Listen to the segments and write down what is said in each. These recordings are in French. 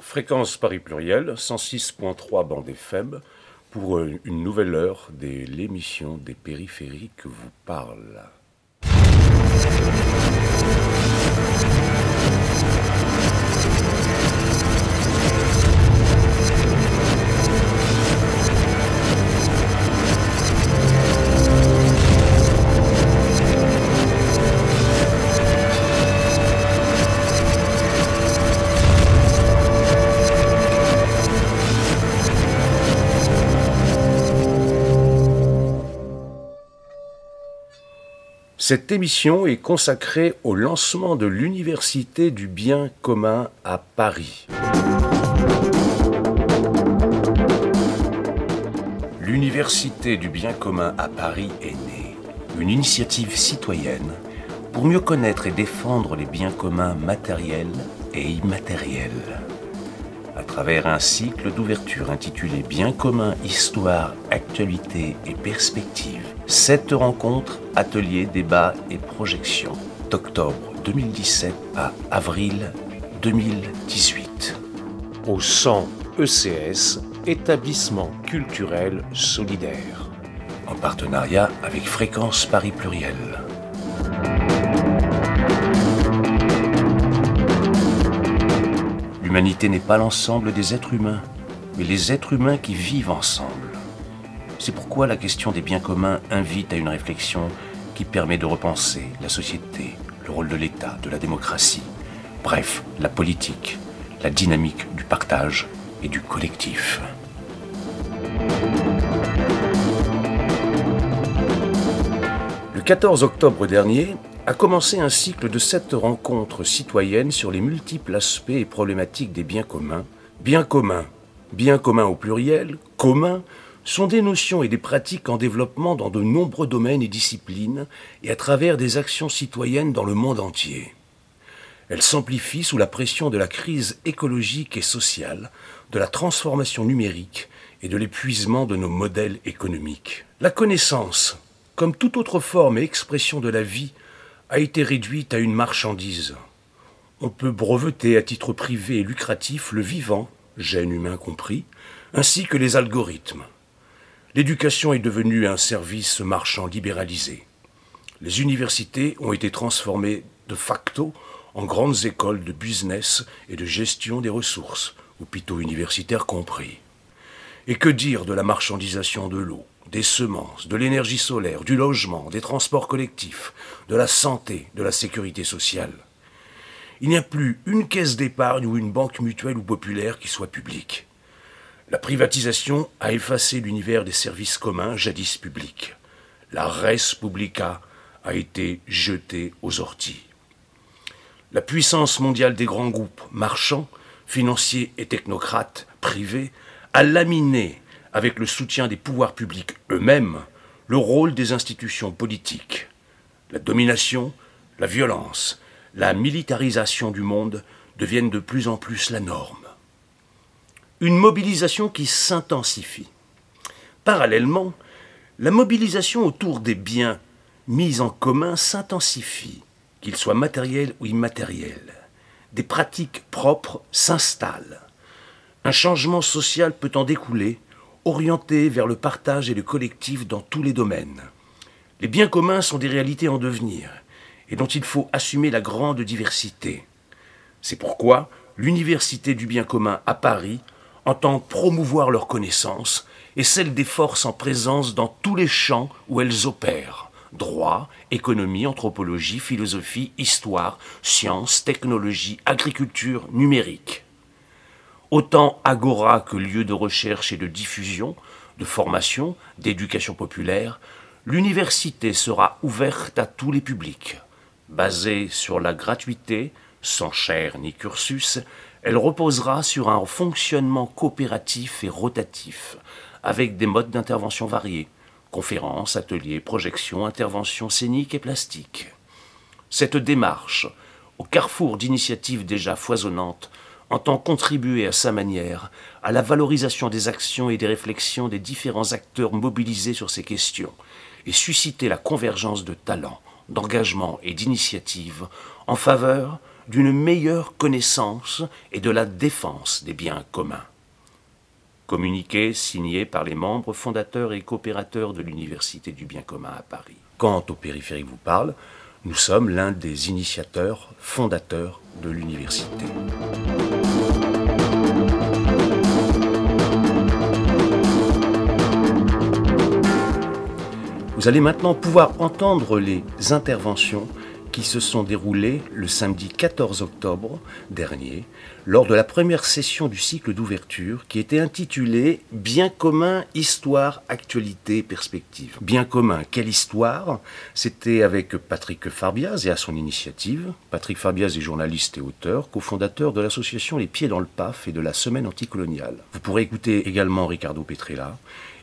Fréquence Paris Pluriel, 106.3 bande FM, pour une nouvelle heure de l'émission des Périphériques vous parlent. Cette émission est consacrée au lancement de l'Université du Bien Commun à Paris. L'Université du Bien Commun à Paris est née, une initiative citoyenne pour mieux connaître et défendre les biens communs matériels et immatériels. À travers un cycle d'ouverture intitulé « Biens communs, histoire, actualité et perspective », 7 rencontres, ateliers, débats et projections d'octobre 2017 à avril 2018 au 100 ECS, établissement culturel solidaire, en partenariat avec Fréquence Paris Pluriel. L'humanité n'est pas l'ensemble des êtres humains, mais les êtres humains qui vivent ensemble. C'est pourquoi la question des biens communs invite à une réflexion qui permet de repenser la société, le rôle de l'État, de la démocratie, bref, la politique, la dynamique du partage et du collectif. Le 14 octobre dernier, a commencé un cycle de 7 rencontres citoyennes sur les multiples aspects et problématiques des biens communs. Biens communs au pluriel, communs, sont des notions et des pratiques en développement dans de nombreux domaines et disciplines et à travers des actions citoyennes dans le monde entier. Elles s'amplifient sous la pression de la crise écologique et sociale, de la transformation numérique et de l'épuisement de nos modèles économiques. La connaissance, comme toute autre forme et expression de la vie, a été réduite à une marchandise. On peut breveter à titre privé et lucratif le vivant, gène humain compris, ainsi que les algorithmes. L'éducation est devenue un service marchand libéralisé. Les universités ont été transformées de facto en grandes écoles de business et de gestion des ressources, hôpitaux universitaires compris. Et que dire de la marchandisation de l'eau, des semences, de l'énergie solaire, du logement, des transports collectifs, de la santé, de la sécurité sociale. Il n'y a plus une caisse d'épargne ou une banque mutuelle ou populaire qui soit publique. La privatisation a effacé l'univers des services communs jadis publics. La res publica a été jetée aux orties. La puissance mondiale des grands groupes marchands, financiers et technocrates privés a laminé, avec le soutien des pouvoirs publics eux-mêmes, le rôle des institutions politiques. La domination, la violence, la militarisation du monde deviennent de plus en plus la norme. Une mobilisation qui s'intensifie. Parallèlement, la mobilisation autour des biens mis en commun s'intensifie, qu'ils soient matériels ou immatériels. Des pratiques propres s'installent. Un changement social peut en découler, orienté vers le partage et le collectif dans tous les domaines. Les biens communs sont des réalités en devenir et dont il faut assumer la grande diversité. C'est pourquoi l'Université du Bien Commun à Paris entend promouvoir leurs connaissances et celles des forces en présence dans tous les champs où elles opèrent. Droit, économie, anthropologie, philosophie, histoire, sciences, technologie, agriculture, numérique. Autant agora que lieu de recherche et de diffusion, de formation, d'éducation populaire, l'université sera ouverte à tous les publics. Basée sur la gratuité, sans chaire ni cursus, elle reposera sur un fonctionnement coopératif et rotatif, avec des modes d'intervention variés, conférences, ateliers, projections, interventions scéniques et plastiques. Cette démarche, au carrefour d'initiatives déjà foisonnantes, entend contribuer à sa manière à la valorisation des actions et des réflexions des différents acteurs mobilisés sur ces questions et susciter la convergence de talents, d'engagements et d'initiatives en faveur d'une meilleure connaissance et de la défense des biens communs. Communiqué signé par les membres fondateurs et coopérateurs de l'Université du Bien Commun à Paris. Quant aux Périphériques vous parlent, nous sommes l'un des initiateurs fondateurs de l'université. Vous allez maintenant pouvoir entendre les interventions qui se sont déroulées le samedi 14 octobre dernier lors de la première session du cycle d'ouverture qui était intitulée « Bien commun, histoire, actualité, perspective ». Bien commun, quelle histoire ? C'était avec Patrick Farbiaz et à son initiative. Patrick Farbiaz est journaliste et auteur, cofondateur de l'association Les Pieds dans le Paf et de la Semaine Anticoloniale. Vous pourrez écouter également Riccardo Petrella,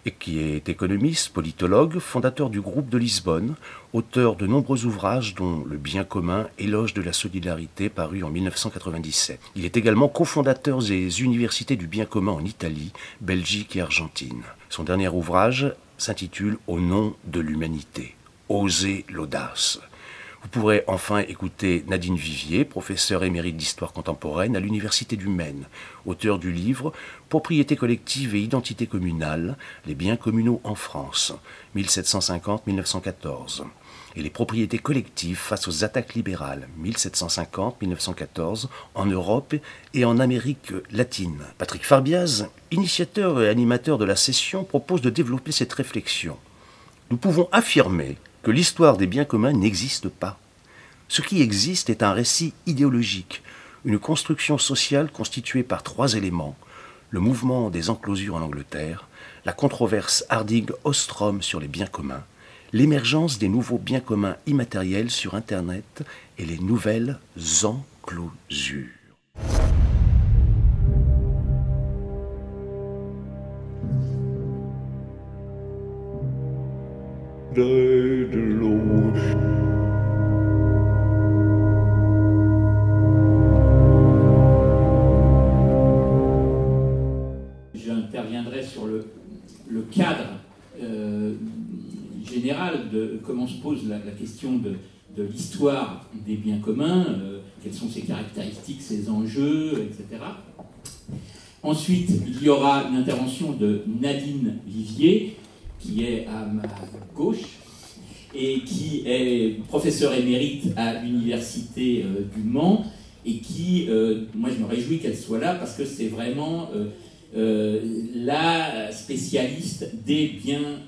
et qui est économiste, politologue, fondateur du groupe de Lisbonne, auteur de nombreux ouvrages dont Le Bien commun, éloge de la solidarité, paru en 1997. Il est également cofondateur des universités du bien commun en Italie, Belgique et Argentine. Son dernier ouvrage s'intitule Au nom de l'humanité, Oser l'audace. Vous pourrez enfin écouter Nadine Vivier, professeure émérite d'histoire contemporaine à l'Université du Maine, auteure du livre « Propriété collective et identité communale, les biens communaux en France, 1750-1914 » et les propriétés collectives face aux attaques libérales, 1750-1914, en Europe et en Amérique latine. Patrick Farbiaz, initiateur et animateur de la session, propose de développer cette réflexion. Nous pouvons affirmer que l'histoire des biens communs n'existe pas. Ce qui existe est un récit idéologique, une construction sociale constituée par trois éléments, le mouvement des enclosures en Angleterre, la controverse Harding-Ostrom sur les biens communs, l'émergence des nouveaux biens communs immatériels sur Internet et les nouvelles enclosures. De l'eau. J'interviendrai sur le cadre général de comment se pose la question de l'histoire des biens communs, quelles sont ses caractéristiques, ses enjeux, etc. Ensuite, il y aura une intervention de Nadine Vivier, qui est à ma gauche et qui est professeure émérite à l'Université du Mans et qui, moi je me réjouis qu'elle soit là parce que c'est vraiment la spécialiste des biens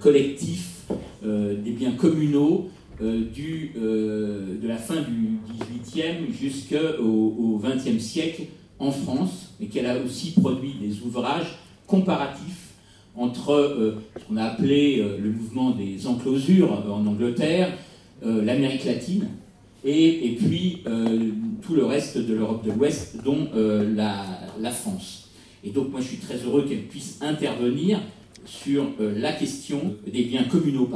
collectifs, des biens communaux de la fin du XVIIIe jusqu'au XXe siècle en France, mais qu'elle a aussi produit des ouvrages comparatifs entre ce qu'on a appelé le mouvement des enclosures en Angleterre, l'Amérique latine, et puis tout le reste de l'Europe de l'Ouest, dont la France. Et donc moi je suis très heureux qu'elle puisse intervenir sur la question des biens communaux,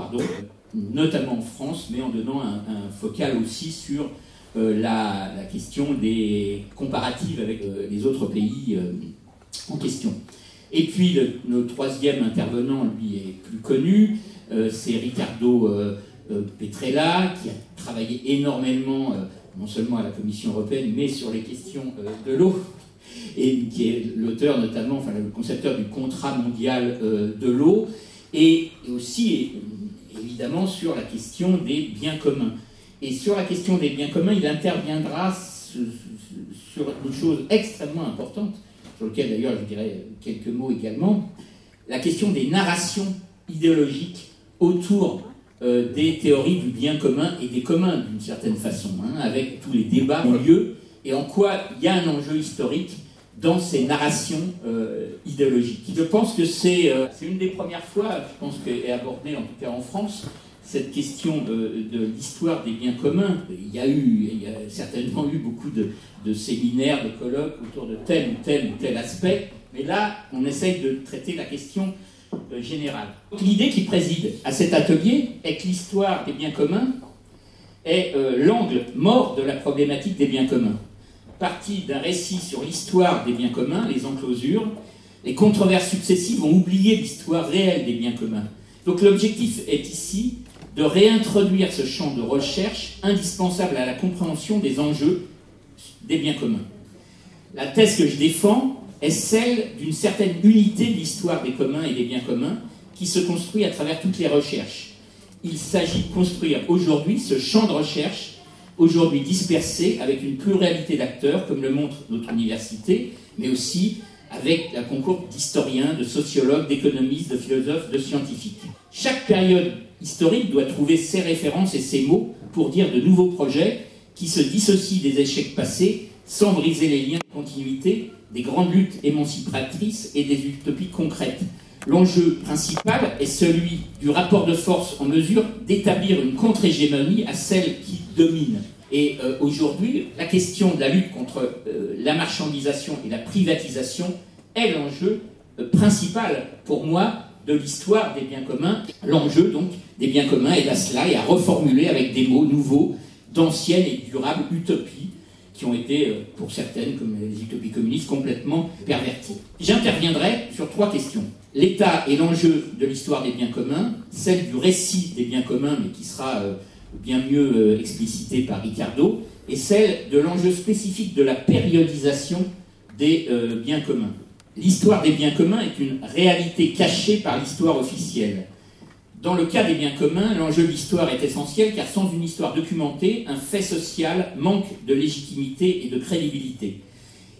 notamment en France, mais en donnant un focal aussi sur la question des comparatives avec les autres pays en question. Et puis le troisième intervenant, lui, est plus connu, c'est Riccardo Petrella, qui a travaillé énormément, non seulement à la Commission européenne, mais sur les questions de l'eau, et qui est l'auteur notamment, enfin le concepteur du contrat mondial de l'eau, et aussi évidemment sur la question des biens communs. Et sur la question des biens communs, il interviendra sur une chose extrêmement importante, sur lequel d'ailleurs je dirais quelques mots également, la question des narrations idéologiques autour des théories du bien commun et des communs d'une certaine façon, avec tous les débats qui ont lieu et en quoi il y a un enjeu historique dans ces narrations idéologiques. Je pense que c'est une des premières fois, je pense, qu'est abordée en tout cas en France, cette question de l'histoire des biens communs. Il y a certainement eu beaucoup de séminaires, de colloques autour de tel ou tel ou tel aspect, mais là, on essaye de traiter la question générale. L'idée qui préside à cet atelier est que l'histoire des biens communs est l'angle mort de la problématique des biens communs. Partie d'un récit sur l'histoire des biens communs, les enclosures, les controverses successives ont oublié l'histoire réelle des biens communs. Donc l'objectif est ici de réintroduire ce champ de recherche indispensable à la compréhension des enjeux des biens communs. La thèse que je défends est celle d'une certaine unité de l'histoire des communs et des biens communs qui se construit à travers toutes les recherches. Il s'agit de construire aujourd'hui ce champ de recherche, aujourd'hui dispersé avec une pluralité d'acteurs, comme le montre notre université, mais aussi avec un concours d'historiens, de sociologues, d'économistes, de philosophes, de scientifiques. Chaque période historique doit trouver ses références et ses mots pour dire de nouveaux projets qui se dissocient des échecs passés sans briser les liens de continuité des grandes luttes émancipatrices et des utopies concrètes. L'enjeu principal est celui du rapport de force en mesure d'établir une contre-hégémonie à celle qui domine. Et aujourd'hui, la question de la lutte contre la marchandisation et la privatisation est l'enjeu principal pour moi de l'histoire des biens communs. L'enjeu donc des biens communs est à cela et à reformuler avec des mots nouveaux d'anciennes et durables utopies qui ont été, pour certaines, comme les utopies communistes, complètement perverties. J'interviendrai sur trois questions. L'état et l'enjeu de l'histoire des biens communs, celle du récit des biens communs, mais qui sera bien mieux explicité par Riccardo, et celle de l'enjeu spécifique de la périodisation des biens communs. L'histoire des biens communs est une réalité cachée par l'histoire officielle. Dans le cas des biens communs, l'enjeu de l'histoire est essentiel, car sans une histoire documentée, un fait social manque de légitimité et de crédibilité.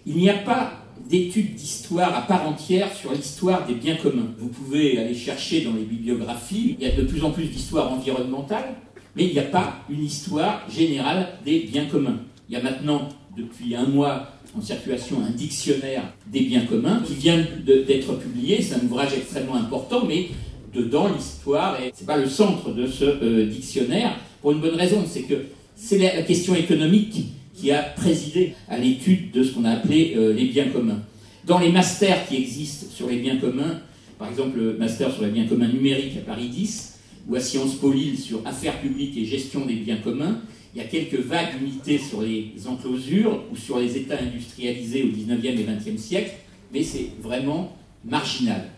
Il n'y a pas d'études d'histoire à part entière sur l'histoire des biens communs. Vous pouvez aller chercher dans les bibliographies, il y a de plus en plus d'histoire environnementale, mais il n'y a pas une histoire générale des biens communs. Il y a maintenant, depuis un mois, en circulation un dictionnaire des biens communs qui vient d'être publié. C'est un ouvrage extrêmement important, mais dedans, l'histoire, c'est pas le centre de ce dictionnaire, pour une bonne raison, c'est que c'est la question économique qui a présidé à l'étude de ce qu'on a appelé les biens communs. Dans les masters qui existent sur les biens communs, par exemple le master sur les biens communs numériques à Paris 10, ou à Sciences Po Lille sur affaires publiques et gestion des biens communs, il y a quelques vagues unités sur les enclosures ou sur les états industrialisés au 19e et 20e siècle, mais c'est vraiment marginal.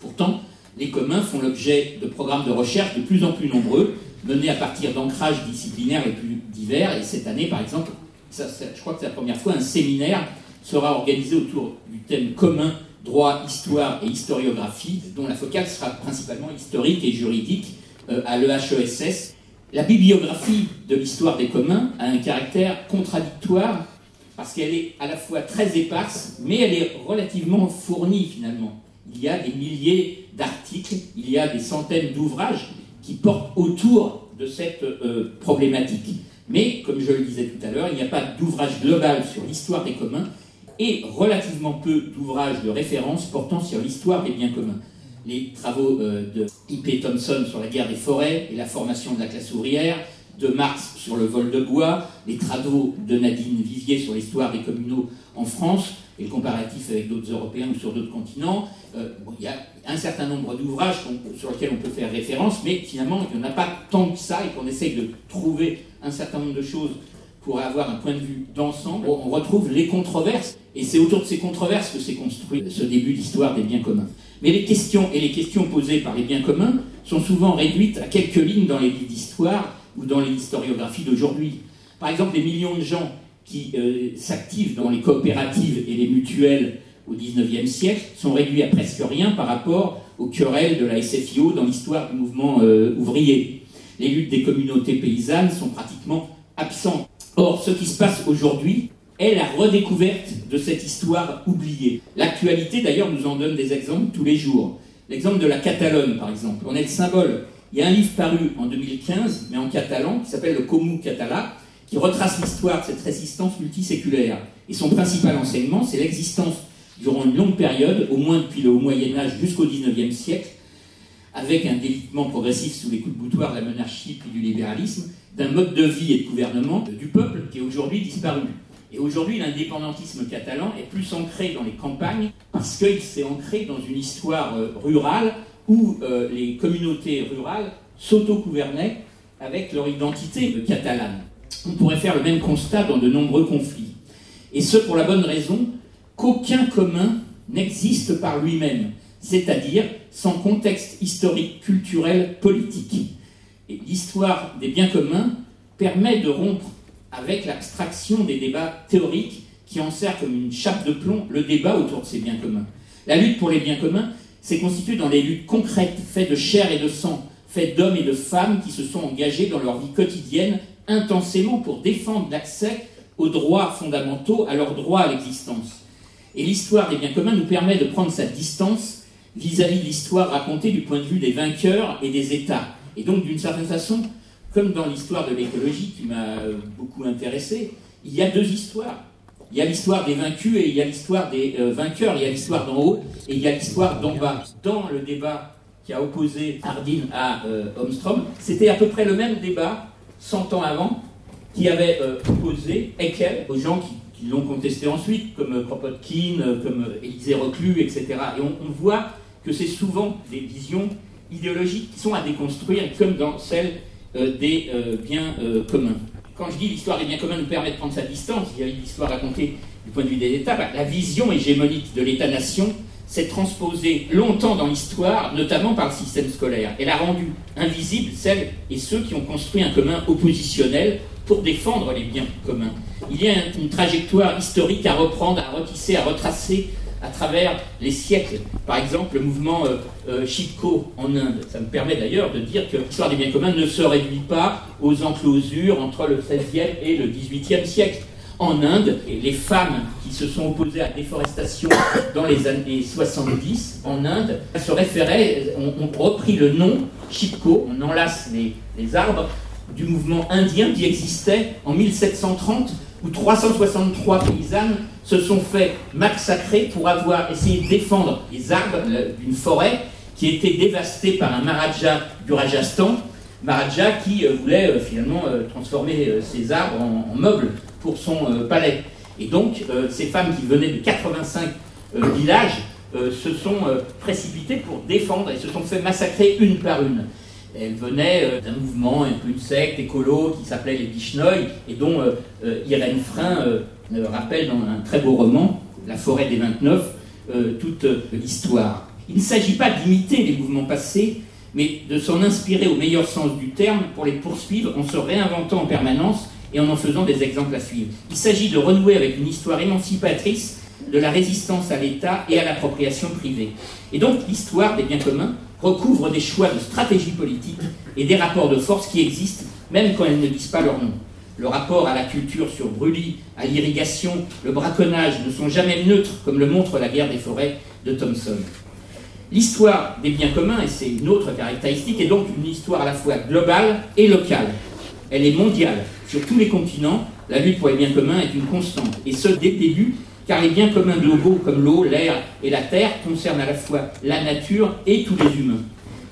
Pourtant, les communs font l'objet de programmes de recherche de plus en plus nombreux, menés à partir d'ancrages disciplinaires les plus divers, et cette année, par exemple, je crois que c'est la première fois, un séminaire sera organisé autour du thème commun droit, histoire et historiographie, dont la focale sera principalement historique et juridique à l'EHESS. La bibliographie de l'histoire des communs a un caractère contradictoire, parce qu'elle est à la fois très éparse, mais elle est relativement fournie, finalement. Il y a des milliers d'articles, il y a des centaines d'ouvrages qui portent autour de cette problématique. Mais, comme je le disais tout à l'heure, il n'y a pas d'ouvrage global sur l'histoire des communs et relativement peu d'ouvrages de référence portant sur l'histoire des biens communs. Les travaux de E.P. Thompson sur la guerre des forêts et la formation de la classe ouvrière, de Marx sur le vol de bois, les travaux de Nadine Vivier sur l'histoire des communaux en France, et le comparatif avec d'autres Européens ou sur d'autres continents. Il y a un certain nombre d'ouvrages sur lesquels on peut faire référence, mais finalement, il n'y en a pas tant que ça, et qu'on essaye de trouver un certain nombre de choses pour avoir un point de vue d'ensemble. On retrouve les controverses, et c'est autour de ces controverses que s'est construit ce début d'histoire des biens communs. Mais les questions posées par les biens communs sont souvent réduites à quelques lignes dans les livres d'histoire ou dans l'historiographie d'aujourd'hui. Par exemple, les millions de gens qui s'activent dans les coopératives et les mutuelles au XIXe siècle sont réduits à presque rien par rapport aux querelles de la SFIO dans l'histoire du mouvement ouvrier. Les luttes des communautés paysannes sont pratiquement absentes. Or, ce qui se passe aujourd'hui est la redécouverte de cette histoire oubliée. L'actualité, d'ailleurs, nous en donne des exemples tous les jours. L'exemple de la Catalogne, par exemple, en est le symbole. Il y a un livre paru en 2015, mais en catalan, qui s'appelle le Comú Català, qui retrace l'histoire de cette résistance multiséculaire. Et son principal enseignement, c'est l'existence, durant une longue période, au moins depuis le Haut Moyen-Âge jusqu'au XIXe siècle, avec un délitement progressif sous les coups de boutoir de la monarchie puis du libéralisme, d'un mode de vie et de gouvernement du peuple qui est aujourd'hui disparu. Et aujourd'hui, l'indépendantisme catalan est plus ancré dans les campagnes parce qu'il s'est ancré dans une histoire rurale où les communautés rurales s'autogouvernaient avec leur identité catalane. On pourrait faire le même constat dans de nombreux conflits. Et ce, pour la bonne raison qu'aucun commun n'existe par lui-même, c'est-à-dire sans contexte historique, culturel, politique. et l'histoire des biens communs permet de rompre avec l'abstraction des débats théoriques qui en sert comme une chape de plomb le débat autour de ces biens communs. La lutte pour les biens communs s'est constituée dans des luttes concrètes, faites de chair et de sang, faites d'hommes et de femmes qui se sont engagés dans leur vie quotidienne intensément pour défendre l'accès aux droits fondamentaux, à leur droit à l'existence. Et l'histoire des biens communs nous permet de prendre sa distance vis-à-vis de l'histoire racontée du point de vue des vainqueurs et des États. Et donc, d'une certaine façon, comme dans l'histoire de l'écologie qui m'a beaucoup intéressé, il y a deux histoires. Il y a l'histoire des vaincus et il y a l'histoire des vainqueurs. Il y a l'histoire d'en haut et il y a l'histoire d'en bas. Dans le débat qui a opposé Hardin à Ostrom, c'était à peu près le même débat, 100 ans avant, qui avait opposé Haeckel aux gens qui l'ont contesté ensuite, comme Kropotkin, comme Élisée Reclus, etc. Et on voit que c'est souvent des visions idéologiques qui sont à déconstruire, comme dans celle des biens communs. Quand je dis l'histoire des biens communs nous permet de prendre sa distance, il y a une histoire racontée du point de vue des États, la vision hégémonique de l'État-nation s'est transposée longtemps dans l'histoire, notamment par le système scolaire. Elle a rendu invisible celles et ceux qui ont construit un commun oppositionnel pour défendre les biens communs. Il y a une trajectoire historique à reprendre, à retisser, à retracer à travers les siècles. Par exemple, le mouvement Chipko en Inde. Ça me permet d'ailleurs de dire que l'histoire des biens communs ne se réduit pas aux enclosures entre le XVIe et le XVIIIe siècle. En Inde, les femmes qui se sont opposées à la déforestation dans les années 70, en Inde, se référaient, ont repris le nom Chipko, on enlace les arbres, du mouvement indien qui existait en 1730, où 363 paysannes se sont fait massacrer pour avoir essayé de défendre les arbres d'une forêt qui était dévastée par un Maharaja du Rajasthan, Maharaja qui voulait finalement transformer ces arbres en meubles pour son palais. Et donc ces femmes qui venaient de 85 villages se sont précipitées pour défendre et se sont fait massacrer une par une. Elle venait d'un mouvement, une secte écolo qui s'appelait les Bishnoïs et dont Hélène Frein rappelle dans un très beau roman, La forêt des 29, toute l'histoire. Il ne s'agit pas d'imiter les mouvements passés, mais de s'en inspirer au meilleur sens du terme pour les poursuivre en se réinventant en permanence et en faisant des exemples à suivre. Il s'agit de renouer avec une histoire émancipatrice de la résistance à l'État et à l'appropriation privée. Et donc l'histoire des biens communs recouvre des choix de stratégie politique et des rapports de force qui existent, même quand elles ne disent pas leur nom. Le rapport à la culture sur brûlis, à l'irrigation, le braconnage ne sont jamais neutres, comme le montre la guerre des forêts de Thompson. L'histoire des biens communs, et c'est une autre caractéristique, est donc une histoire à la fois globale et locale. Elle est mondiale. Sur tous les continents, la lutte pour les biens communs est une constante, et ce dès le début, car les biens communs globaux comme l'eau, l'air et la terre concernent à la fois la nature et tous les humains.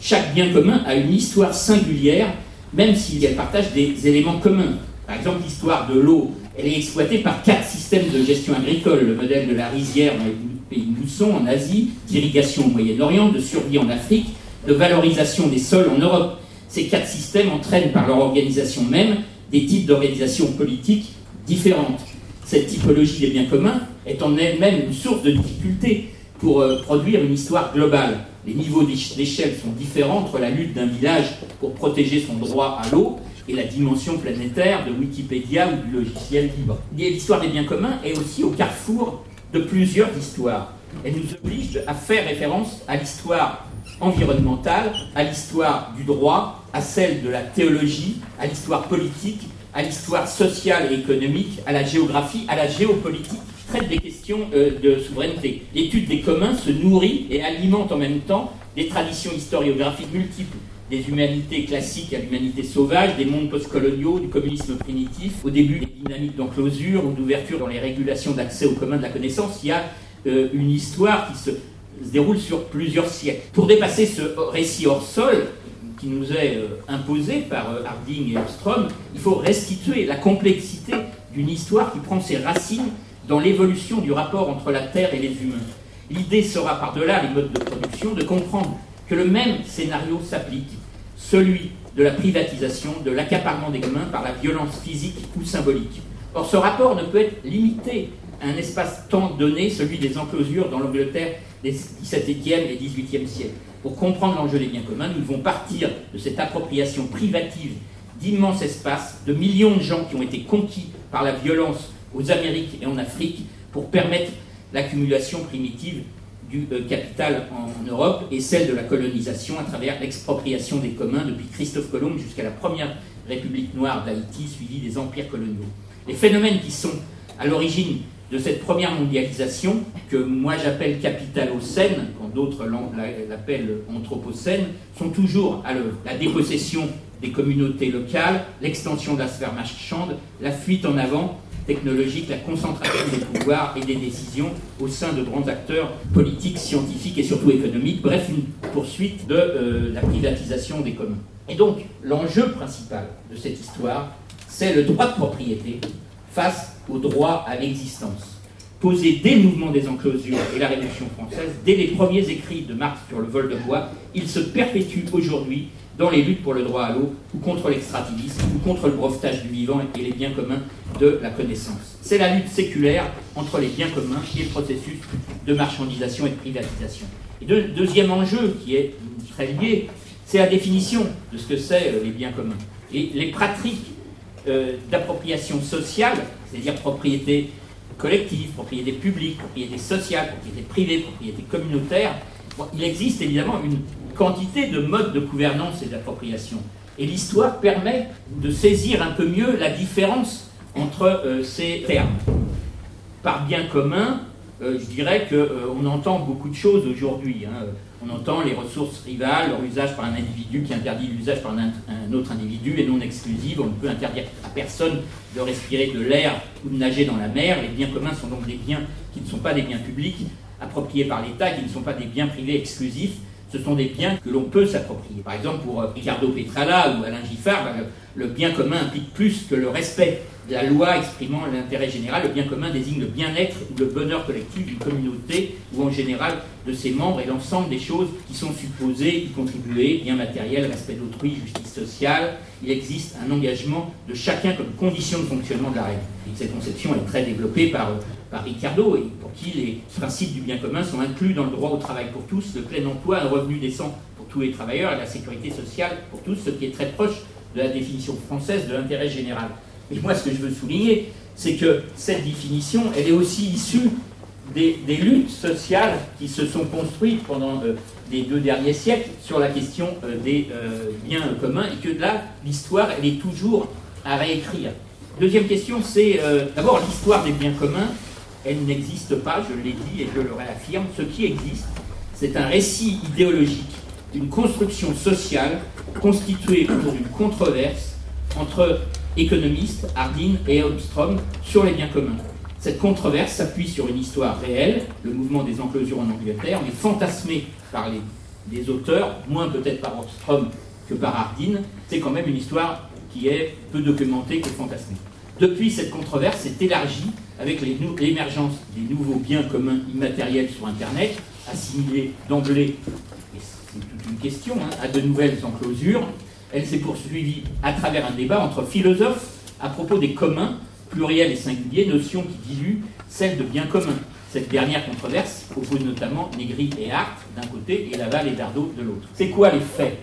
Chaque bien commun a une histoire singulière, même s'il partage des éléments communs. Par exemple, l'histoire de l'eau, elle est exploitée par 4 systèmes de gestion agricole, le modèle de la rizière dans les pays moussons en Asie, d'irrigation au Moyen-Orient, de survie en Afrique, de valorisation des sols en Europe. Ces 4 systèmes entraînent par leur organisation même des types d'organisations politiques différentes. Cette typologie des biens communs est en elle-même une source de difficulté pour produire une histoire globale. Les niveaux d'échelle sont différents entre la lutte d'un village pour protéger son droit à l'eau et la dimension planétaire de Wikipédia ou du logiciel libre. L'histoire des biens communs est aussi au carrefour de plusieurs histoires. Elle nous oblige à faire référence à l'histoire environnementale, à l'histoire du droit, à celle de la théologie, à l'histoire politique, à l'histoire sociale et économique, à la géographie, à la géopolitique, traite des questions de souveraineté. L'étude des communs se nourrit et alimente en même temps des traditions historiographiques multiples, des humanités classiques à l'humanité sauvage, des mondes postcoloniaux, du communisme primitif, au début des dynamiques d'enclosure ou d'ouverture dans les régulations d'accès aux communs de la connaissance. Il y a une histoire qui se déroule sur plusieurs siècles. Pour dépasser ce récit hors sol, qui nous est imposé par Hardin et Ostrom, il faut restituer la complexité d'une histoire qui prend ses racines dans l'évolution du rapport entre la Terre et les humains. L'idée sera, par-delà les modes de production, de comprendre que le même scénario s'applique, celui de la privatisation, de l'accaparement des communs par la violence physique ou symbolique. Or, ce rapport ne peut être limité à un espace-temps donné, celui des enclosures dans l'Angleterre des XVIIe et XVIIIe siècles. Pour comprendre l'enjeu des biens communs, nous devons partir de cette appropriation privative d'immenses espaces, de millions de gens qui ont été conquis par la violence aux Amériques et en Afrique pour permettre l'accumulation primitive du capital en Europe et celle de la colonisation à travers l'expropriation des communs depuis Christophe Colomb jusqu'à la première République noire d'Haïti suivie des empires coloniaux. Les phénomènes qui sont à l'origine de cette première mondialisation, que moi j'appelle capitalocène, quand d'autres l'appellent anthropocène, sont toujours à l'œuvre. La dépossession des communautés locales, l'extension de la sphère marchande, la fuite en avant technologique, la concentration des pouvoirs et des décisions au sein de grands acteurs politiques, scientifiques et surtout économiques, bref, une poursuite de la privatisation des communs. Et donc, l'enjeu principal de cette histoire, c'est le droit de propriété face au droit à l'existence. Posé dès le mouvement des enclosures et la Révolution française, dès les premiers écrits de Marx sur le vol de bois, il se perpétue aujourd'hui dans les luttes pour le droit à l'eau ou contre l'extractivisme ou contre le brevetage du vivant et les biens communs de la connaissance. C'est la lutte séculaire entre les biens communs et le processus de marchandisation et de privatisation. Et deuxième enjeu qui est très lié, c'est la définition de ce que c'est les biens communs. Et les pratiques d'appropriation sociale, c'est-à-dire propriété collective, propriété publique, propriété sociale, propriété privée, propriété communautaire, bon, il existe évidemment une quantité de modes de gouvernance et d'appropriation. Et l'histoire permet de saisir un peu mieux la différence entre ces termes. Par bien commun, je dirais qu'on entend beaucoup de choses aujourd'hui. Hein. On entend les ressources rivales, leur usage par un individu qui interdit l'usage par un autre individu et non exclusive. On ne peut interdire à personne de respirer de l'air ou de nager dans la mer. Les biens communs sont donc des biens qui ne sont pas des biens publics, appropriés par l'État, qui ne sont pas des biens privés exclusifs. Ce sont des biens que l'on peut s'approprier. Par exemple, pour Riccardo Petrella ou Alain Giffard, le bien commun implique plus que le respect de la loi exprimant l'intérêt général. Le bien commun désigne le bien-être ou le bonheur collectif d'une communauté ou en général de ses membres et l'ensemble des choses qui sont supposées y contribuer, bien matériel, respect d'autrui, justice sociale. Il existe un engagement de chacun comme condition de fonctionnement de la règle. Et cette conception est très développée par Ricardo, et pour qui les principes du bien commun sont inclus dans le droit au travail pour tous, le plein emploi, un revenu décent pour tous les travailleurs, et la sécurité sociale pour tous, ce qui est très proche de la définition française de l'intérêt général. Mais moi, ce que je veux souligner, c'est que cette définition, elle est aussi issue des luttes sociales qui se sont construites pendant les deux derniers siècles sur la question des biens communs, et que là, l'histoire, elle est toujours à réécrire. Deuxième question, c'est d'abord l'histoire des biens communs. Elle n'existe pas, je l'ai dit et je le réaffirme. Ce qui existe, c'est un récit idéologique, une construction sociale constituée autour d'une controverse entre économistes, Hardin et Ostrom, sur les biens communs. Cette controverse s'appuie sur une histoire réelle, le mouvement des enclosures en Angleterre, mais fantasmée par les auteurs, moins peut-être par Ostrom que par Hardin. C'est quand même une histoire qui est peu documentée que fantasmée. Depuis, cette controverse s'est élargie avec l'émergence des nouveaux biens communs immatériels sur Internet, assimilés d'emblée, et c'est toute une question, à de nouvelles enclosures. Elle s'est poursuivie à travers un débat entre philosophes à propos des communs, pluriels et singuliers, notion qui dilue celle de biens communs. Cette dernière controverse oppose notamment Negri et Hart d'un côté et Laval et Dardot de l'autre. C'est quoi les faits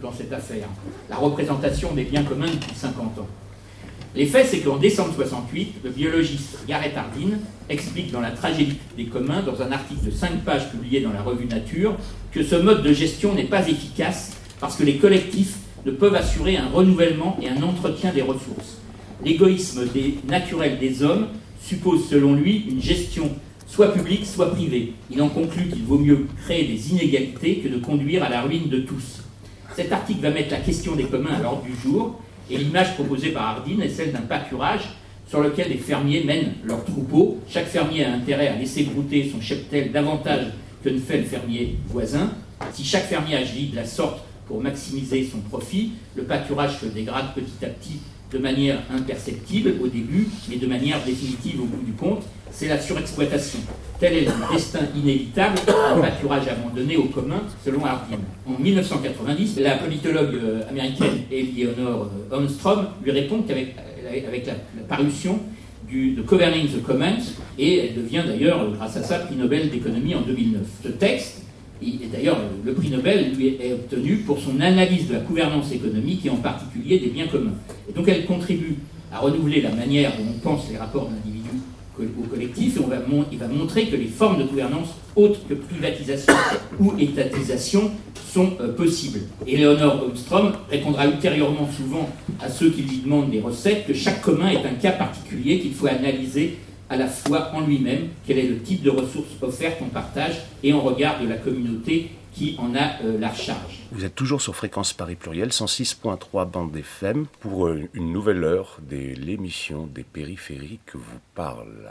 dans cette affaire ? La représentation des biens communs depuis 50 ans. Les faits, c'est qu'en décembre 68, le biologiste Garrett Hardin explique dans La tragédie des communs, dans un article de 5 pages publié dans la revue Nature, que ce mode de gestion n'est pas efficace parce que les collectifs ne peuvent assurer un renouvellement et un entretien des ressources. L'égoïsme naturel des hommes suppose, selon lui, une gestion soit publique, soit privée. Il en conclut qu'il vaut mieux créer des inégalités que de conduire à la ruine de tous. Cet article va mettre la question des communs à l'ordre du jour. Et l'image proposée par Hardin est celle d'un pâturage sur lequel les fermiers mènent leurs troupeaux. Chaque fermier a intérêt à laisser brouter son cheptel davantage que ne fait le fermier voisin. Si chaque fermier agit de la sorte pour maximiser son profit, le pâturage se dégrade petit à petit de manière imperceptible au début, mais de manière définitive au bout du compte. C'est la surexploitation. Tel est le destin inévitable d'un pâturage abandonné aux communs, selon Hardin. En 1990, la politologue américaine Elinor Ostrom lui répond qu'avec la parution de Governing the Commons, et elle devient d'ailleurs, grâce à ça, prix Nobel d'économie en 2009. Ce texte, Et d'ailleurs, le prix Nobel lui est obtenu pour son analyse de la gouvernance économique et en particulier des biens communs. Et donc elle contribue à renouveler la manière dont on pense les rapports de l'individu au collectif, et il va montrer que les formes de gouvernance autres que privatisation ou étatisation sont possibles. Et Elinor Ostrom répondra ultérieurement souvent à ceux qui lui demandent des recettes que chaque commun est un cas particulier qu'il faut analyser à la fois en lui-même, quel est le type de ressources offertes en partage et en regard de la communauté qui en a la recharge. Vous êtes toujours sur Fréquence Paris Pluriel, 106.3 bande FM, pour une nouvelle heure de l'émission des Périphériques vous parlent.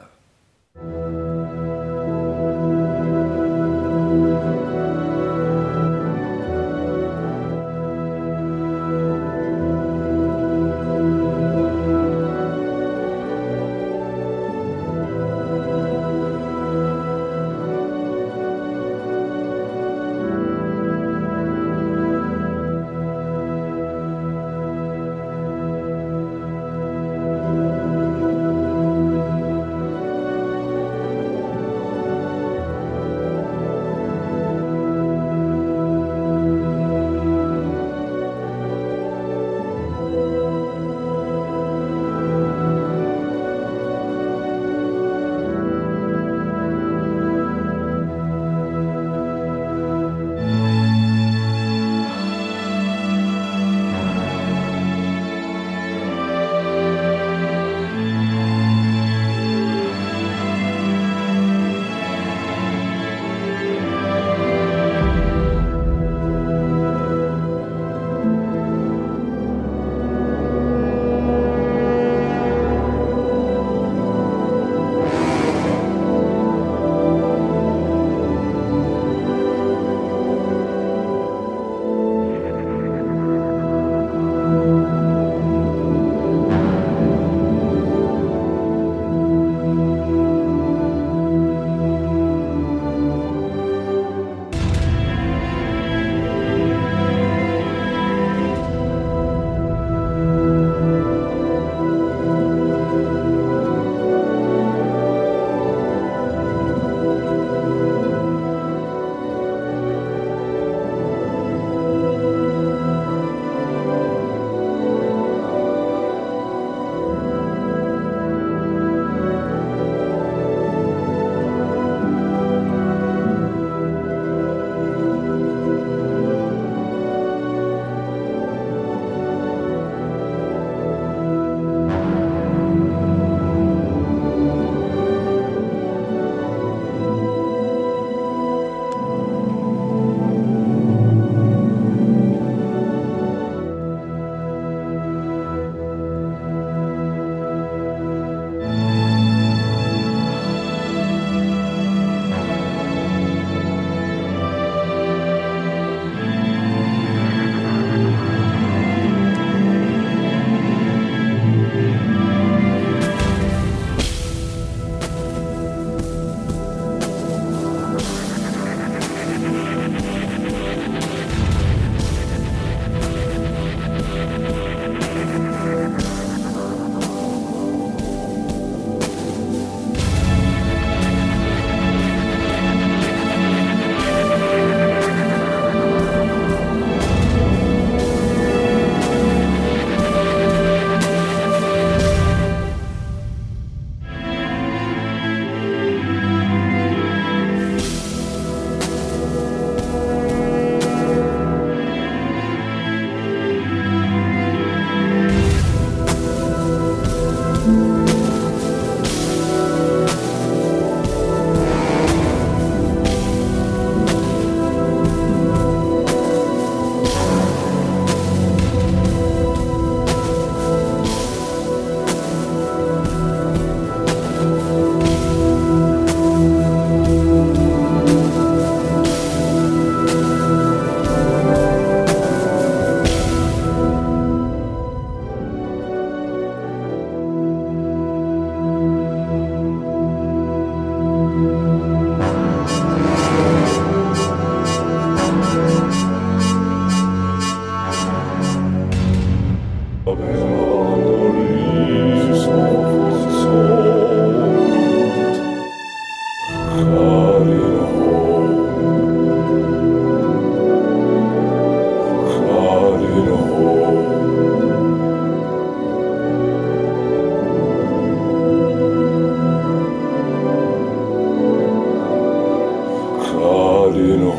d'une rose.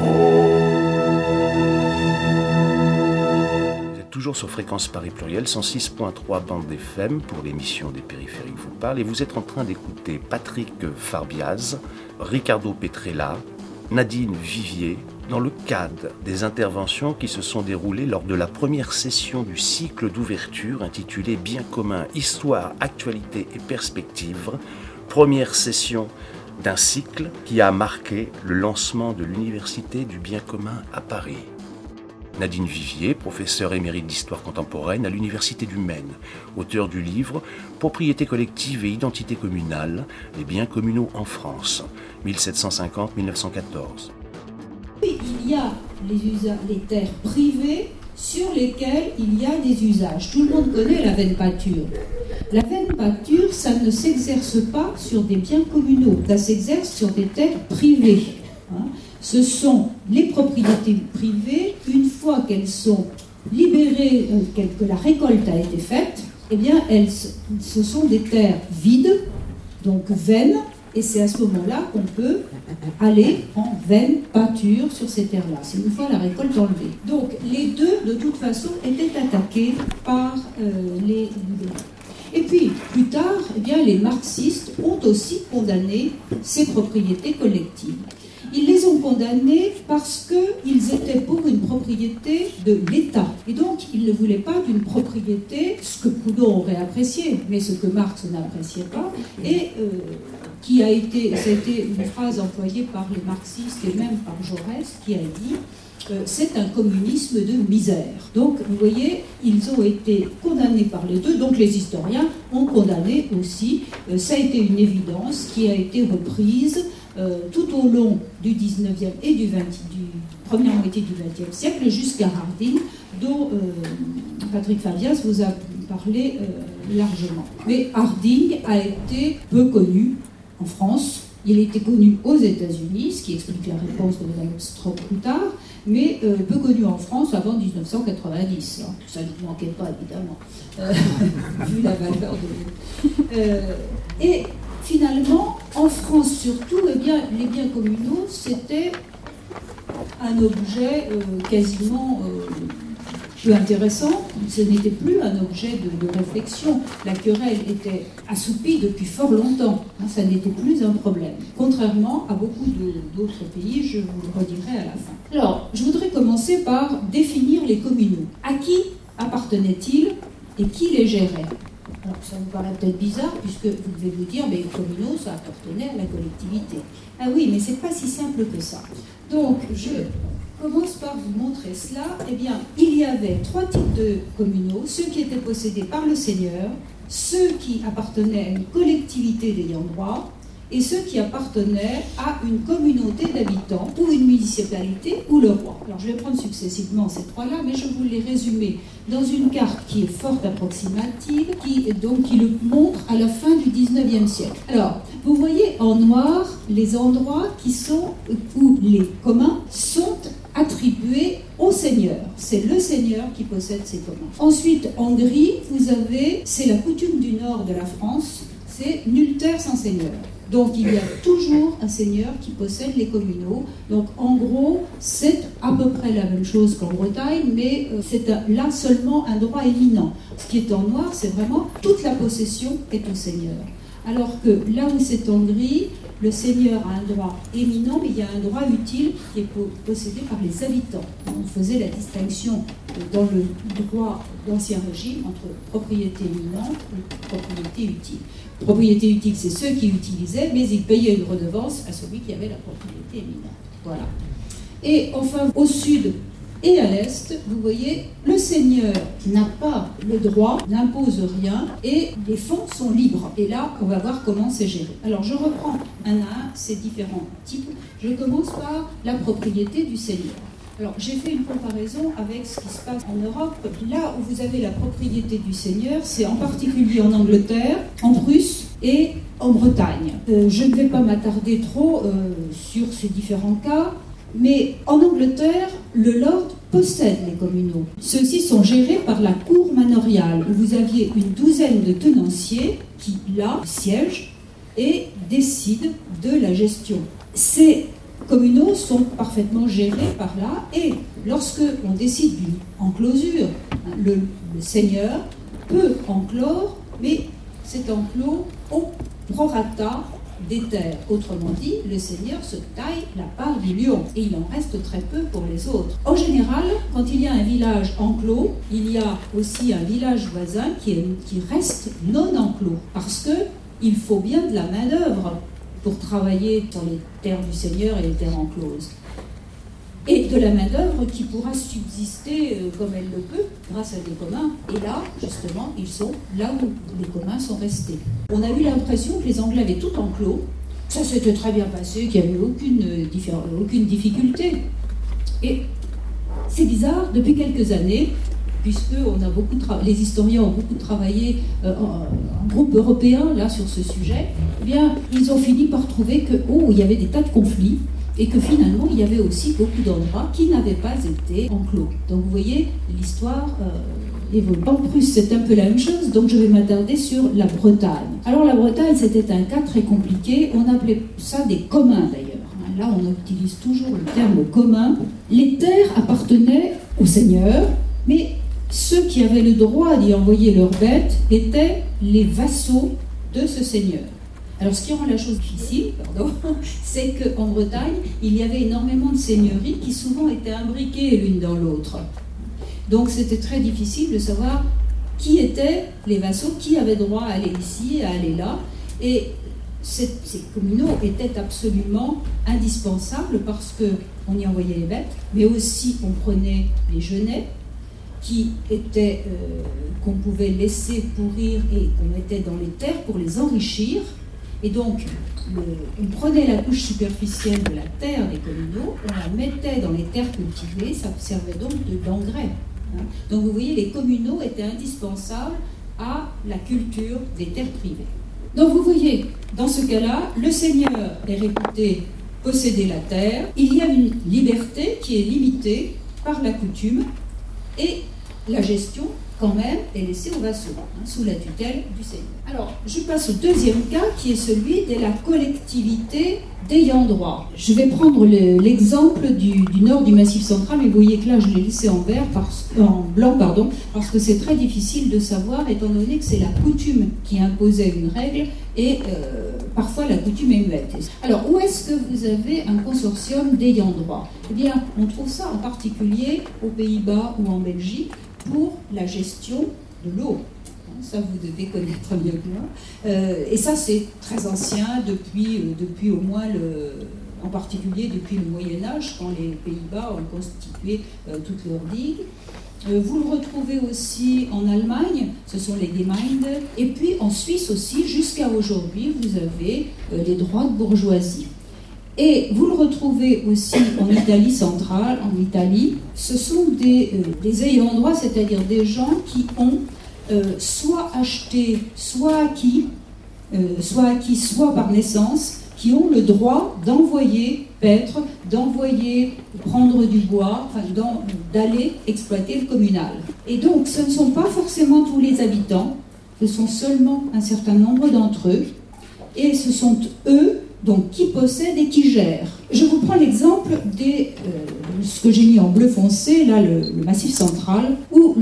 Vous êtes toujours sur Fréquence Paris Pluriel, 106.3 bande FM pour l'émission Des Périphériques vous parlent. Et vous êtes en train d'écouter Patrick Farbiaz, Riccardo Petrella, Nadine Vivier, dans le cadre des interventions qui se sont déroulées lors de la première session du cycle d'ouverture intitulé « Bien commun, histoire, actualité et perspectives », première session d'un cycle qui a marqué le lancement de l'Université du Bien commun à Paris. Nadine Vivier, professeure émérite d'histoire contemporaine à l'Université du Maine, auteure du livre « Propriété collective et identité communale, les biens communaux en France, 1750-1914 ». Il y a les terres privées sur lesquelles il y a des usages. Tout le monde connaît la vaine pâture. La vaine pâture, ça ne s'exerce pas sur des biens communaux, ça s'exerce sur des terres privées. Ce sont les propriétés privées, une fois qu'elles sont libérées, que la récolte a été faite, eh bien, ce sont des terres vides, donc vaines, et c'est à ce moment-là qu'on peut aller en vaine pâture sur ces terres-là. C'est une fois la récolte enlevée. Donc les deux, de toute façon, étaient attaqués par les libéraux. Et puis, plus tard, eh bien, les marxistes ont aussi condamné ces propriétés collectives. Ils les ont condamnés parce qu'ils étaient pour une propriété de l'État. Et donc, ils ne voulaient pas d'une propriété, ce que Proudhon aurait apprécié, mais ce que Marx n'appréciait pas, et ça a été une phrase employée par les marxistes et même par Jaurès, qui a dit « c'est un communisme de misère ». Donc, vous voyez, ils ont été condamnés par les deux, donc les historiens ont condamné aussi. Ça a été une évidence qui a été reprise tout au long du 19e et du 20e moitié du 20e siècle, jusqu'à Hardin, dont Patrick Farbiaz vous a parlé largement. Mais Hardin a été peu connu en France, il était connu aux États-Unis, ce qui explique la réponse de Madame Ostrom plus tard, mais peu connu en France avant 1990. Hein. Ça ne vous manquait pas, évidemment, vu la valeur de... et finalement, en France surtout, eh bien, les biens communaux, c'était un objet quasiment peu intéressant. Ce n'était plus un objet de réflexion. La querelle était assoupie depuis fort longtemps. Hein, ça n'était plus un problème. Contrairement à beaucoup d'autres pays, je vous le redirai à la fin. Alors, je voudrais commencer par définir les communaux. À qui appartenaient-ils et qui les gérait ? Alors, ça vous paraît peut-être bizarre, puisque vous devez vous dire, mais les communaux, ça appartenait à la collectivité. Ah oui, mais c'est pas si simple que ça. Donc, je commence par vous montrer cela. Eh bien, il y avait trois types de communaux, ceux qui étaient possédés par le seigneur, ceux qui appartenaient à une collectivité d'ayant droit, et ceux qui appartenaient à une communauté d'habitants, ou une municipalité, ou le roi. Alors je vais prendre successivement ces trois-là, mais je vous les résumer dans une carte qui est fort approximative, qui le montre à la fin du 19e siècle. Alors, vous voyez en noir les endroits où les communs sont attribués au seigneur. C'est le seigneur qui possède ces communs. Ensuite, en gris, vous avez, c'est la coutume du nord de la France, c'est nulle terre sans seigneur. Donc il y a toujours un seigneur qui possède les communaux. Donc en gros, c'est à peu près la même chose qu'en Bretagne, mais c'est là seulement un droit éminent. Ce qui est en noir, c'est vraiment toute la possession est au seigneur. Alors que là où c'est en gris, le seigneur a un droit éminent, mais il y a un droit utile qui est possédé par les habitants. On faisait la distinction dans le droit d'Ancien Régime entre propriété éminente et propriété utile. Propriété utile, c'est ceux qui utilisaient, mais ils payaient une redevance à celui qui avait la propriété éminente. Voilà. Et enfin, au sud et à l'est, vous voyez, le seigneur n'a pas le droit, n'impose rien, et les fonds sont libres. Et là, on va voir comment c'est géré. Alors, je reprends un à un ces différents types. Je commence par la propriété du seigneur. Alors, j'ai fait une comparaison avec ce qui se passe en Europe. Là où vous avez la propriété du seigneur, c'est en particulier en Angleterre, en Prusse et en Bretagne. Je ne vais pas m'attarder trop sur ces différents cas, mais en Angleterre, le lord possède les communaux. Ceux-ci sont gérés par la cour manoriale, où vous aviez une douzaine de tenanciers qui, là, siègent et décident de la gestion. C'est communaux sont parfaitement gérés par là, et lorsque l'on décide d'une enclosure, le seigneur peut enclore, mais c'est enclos au prorata des terres. Autrement dit, le seigneur se taille la part du lion et il en reste très peu pour les autres. En général, quand il y a un village enclos, il y a aussi un village voisin qui reste non enclos parce qu'il faut bien de la main-d'œuvre pour travailler dans les terres du seigneur et les terres encloses. Et de la main-d'œuvre qui pourra subsister comme elle le peut grâce à des communs. Et là, justement, ils sont là où les communs sont restés. On a eu l'impression que les Anglais avaient tout enclos. Ça s'était très bien passé, qu'il n'y avait aucune difficulté. Et c'est bizarre, depuis quelques années, puisque on a les historiens ont beaucoup travaillé en groupe européen là, sur ce sujet, eh bien, ils ont fini par trouver que il y avait des tas de conflits, et que finalement, il y avait aussi beaucoup d'endroits qui n'avaient pas été enclos. Donc vous voyez, l'histoire évolue. En plus, c'est un peu la même chose, donc je vais m'attarder sur la Bretagne. Alors la Bretagne, c'était un cas très compliqué, on appelait ça des communs d'ailleurs. Là, on utilise toujours le terme commun. Les terres appartenaient aux seigneurs, mais ceux qui avaient le droit d'y envoyer leurs bêtes étaient les vassaux de ce seigneur. Alors, ce qui rend la chose difficile, c'est qu'en Bretagne, il y avait énormément de seigneuries qui souvent étaient imbriquées l'une dans l'autre. Donc, c'était très difficile de savoir qui étaient les vassaux, qui avaient droit à aller ici, à aller là. Et ces communaux étaient absolument indispensables parce qu'on y envoyait les bêtes, mais aussi on prenait les genêts, qu'on pouvait laisser pourrir et qu'on mettait dans les terres pour les enrichir. Et donc, on prenait la couche superficielle de la terre des communaux, on la mettait dans les terres cultivées, ça servait donc d'engrais. Donc vous voyez, les communaux étaient indispensables à la culture des terres privées. Donc vous voyez, dans ce cas-là, le seigneur est réputé posséder la terre. Il y a une liberté qui est limitée par la coutume et la gestion quand même est laissée aux vassaux, sous la tutelle du seigneur. Alors, je passe au deuxième cas, qui est celui de la collectivité d'ayant droit. Je vais prendre l'exemple du nord du Massif central, mais vous voyez que là, je l'ai laissé en blanc, parce que c'est très difficile de savoir, étant donné que c'est la coutume qui imposait une règle, et parfois la coutume est muette. Alors, où est-ce que vous avez un consortium d'ayant droit ? Eh bien, on trouve ça en particulier aux Pays-Bas ou en Belgique, pour la gestion de l'eau. Ça, vous devez connaître mieux que moi. Et ça, c'est très ancien, depuis au moins, en particulier depuis le Moyen-Âge, quand les Pays-Bas ont constitué toute leur digue. Vous le retrouvez aussi en Allemagne, ce sont les Gemeinden. Et puis en Suisse aussi, jusqu'à aujourd'hui, vous avez les droits de bourgeoisie. Et vous le retrouvez aussi en Italie centrale, en Italie. Ce sont des ayants droit, c'est-à-dire des gens qui ont soit acheté, soit acquis, soit par naissance, qui ont le droit d'envoyer paître, d'envoyer prendre du bois, d'aller exploiter le communal. Et donc, ce ne sont pas forcément tous les habitants, ce sont seulement un certain nombre d'entre eux, et ce sont eux donc qui possède et qui gère. Je vous prends l'exemple ce que j'ai mis en bleu foncé, là le Massif central, où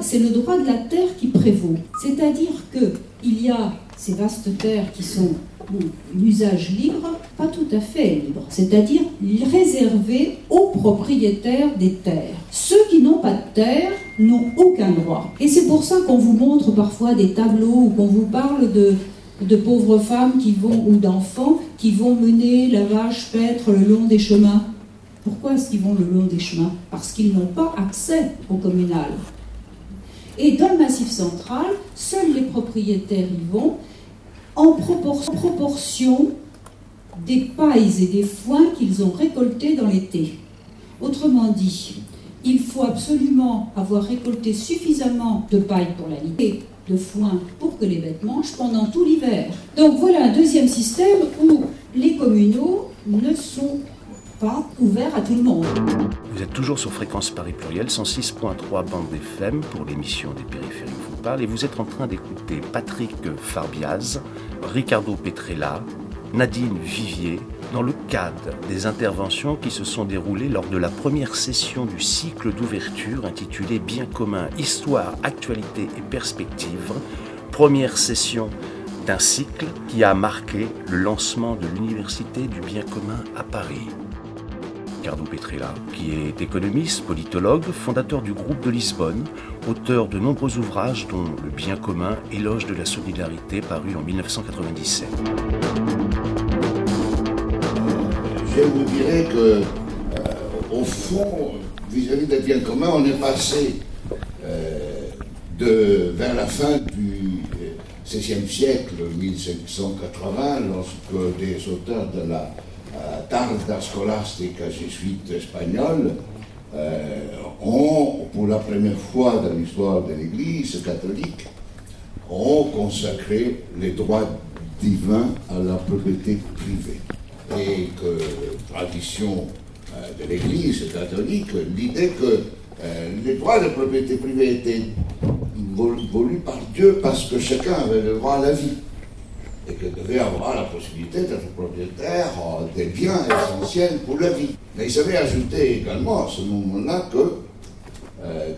c'est le droit de la terre qui prévaut. C'est-à-dire qu'il y a ces vastes terres qui sont d'usage libre, pas tout à fait libre, c'est-à-dire réservées aux propriétaires des terres. Ceux qui n'ont pas de terre n'ont aucun droit. Et c'est pour ça qu'on vous montre parfois des tableaux ou qu'on vous parle de pauvres femmes ou d'enfants qui vont mener la vache paître le long des chemins. Pourquoi est-ce qu'ils vont le long des chemins ? Parce qu'ils n'ont pas accès au communal. Et dans le Massif central, seuls les propriétaires y vont en proportion des pailles et des foins qu'ils ont récoltés dans l'été. Autrement dit, il faut absolument avoir récolté suffisamment de paille pour l'année, de foin pour que les bêtes mangent pendant tout l'hiver. Donc voilà un deuxième système où les communaux ne sont pas ouverts à tout le monde. Vous êtes toujours sur Fréquence Paris Pluriel, 106.3 bande FM pour l'émission des Périphériques vous parlent, et vous êtes en train d'écouter Patrick Farbiaz, Riccardo Petrella, Nadine Vivier, dans le cadre des interventions qui se sont déroulées lors de la première session du cycle d'ouverture intitulé « Bien commun, histoire, actualité et perspectives », première session d'un cycle qui a marqué le lancement de l'Université du Bien commun à Paris. Riccardo Petrella, qui est économiste, politologue, fondateur du groupe de Lisbonne, auteur de nombreux ouvrages dont « Le bien commun, éloge de la solidarité » paru en 1997. Je vous dirais qu'au fond, vis-à-vis des biens communs, on est passé vers la fin du XVIe siècle, 1780, lorsque des auteurs de la Tarda Scolastica jésuite espagnole ont, pour la première fois dans l'histoire de l'Église catholique, ont consacré les droits divins à la propriété privée. Et que, tradition de l'Église catholique, l'idée que les droits de propriété privée étaient voulus par Dieu parce que chacun avait le droit à la vie et que devait avoir la possibilité d'être propriétaire des biens essentiels pour la vie. Mais ils avaient ajouté également à ce moment-là que,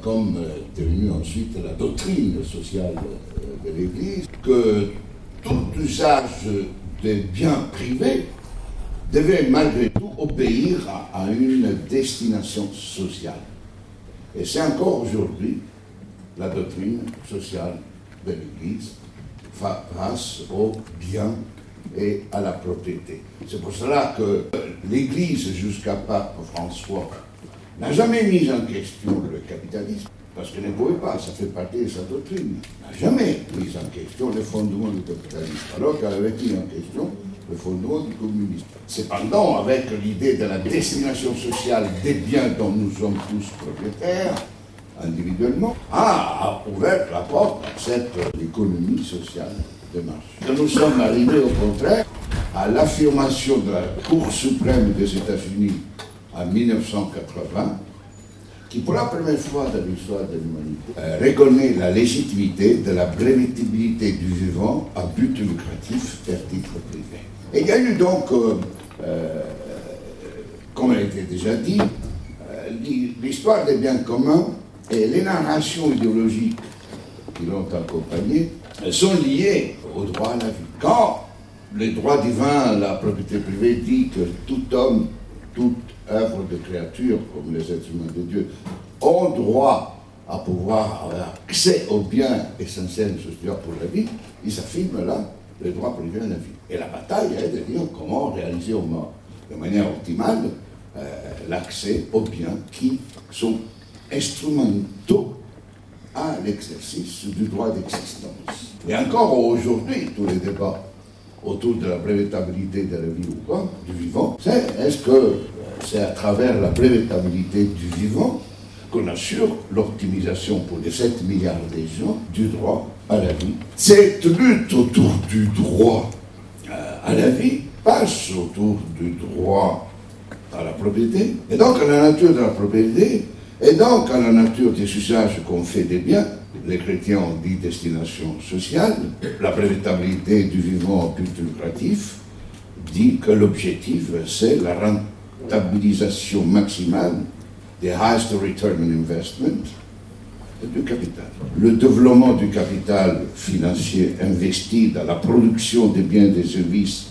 comme est devenue ensuite la doctrine sociale de l'Église, que tout usage des biens privés devait malgré tout obéir à une destination sociale. Et c'est encore aujourd'hui la doctrine sociale de l'Église face au bien et à la propriété. C'est pour cela que l'Église, jusqu'à Pape François, n'a jamais mis en question le capitalisme, parce qu'elle ne pouvait pas, ça fait partie de sa doctrine, n'a jamais mis en question les fondements du capitalisme, alors qu'elle avait mis en question le fondement du communisme. Cependant, avec l'idée de la destination sociale des biens dont nous sommes tous propriétaires, individuellement, a ouvert la porte à cette économie sociale de marché. Nous sommes arrivés au contraire à l'affirmation de la Cour suprême des États-Unis en 1980, qui pour la première fois dans l'histoire de l'humanité reconnaît la légitimité de la brevetabilité du vivant à but lucratif per titre privé. Et il y a eu donc, comme il a été déjà dit, l'histoire des biens communs et les narrations idéologiques qui l'ont accompagnée sont liées au droit à la vie. Quand le droit divin, la propriété privée, dit que tout homme, toute œuvre de créature, comme les êtres humains de Dieu, ont droit à pouvoir avoir accès aux biens essentiels nécessaires pour la vie, ils affirment là le droit privé à la vie. Et la bataille est de dire comment réaliser de manière optimale l'accès aux biens qui sont instrumentaux à l'exercice du droit d'existence. Et encore aujourd'hui, tous les débats autour de la brevetabilité de la vie ou quoi, du vivant, c'est est-ce que c'est à travers la brevetabilité du vivant qu'on assure l'optimisation pour les 7 milliards de gens du droit à la vie. Cette lutte autour du droit à la vie passe autour du droit à la propriété, et donc à la nature de la propriété, et donc à la nature des usages qu'on fait des biens. Les chrétiens ont dit destination sociale, la brevetabilité du vivant au but lucratif dit que l'objectif c'est la rentabilisation maximale des highest return on investment du capital. Le développement du capital financier investi dans la production des biens et des services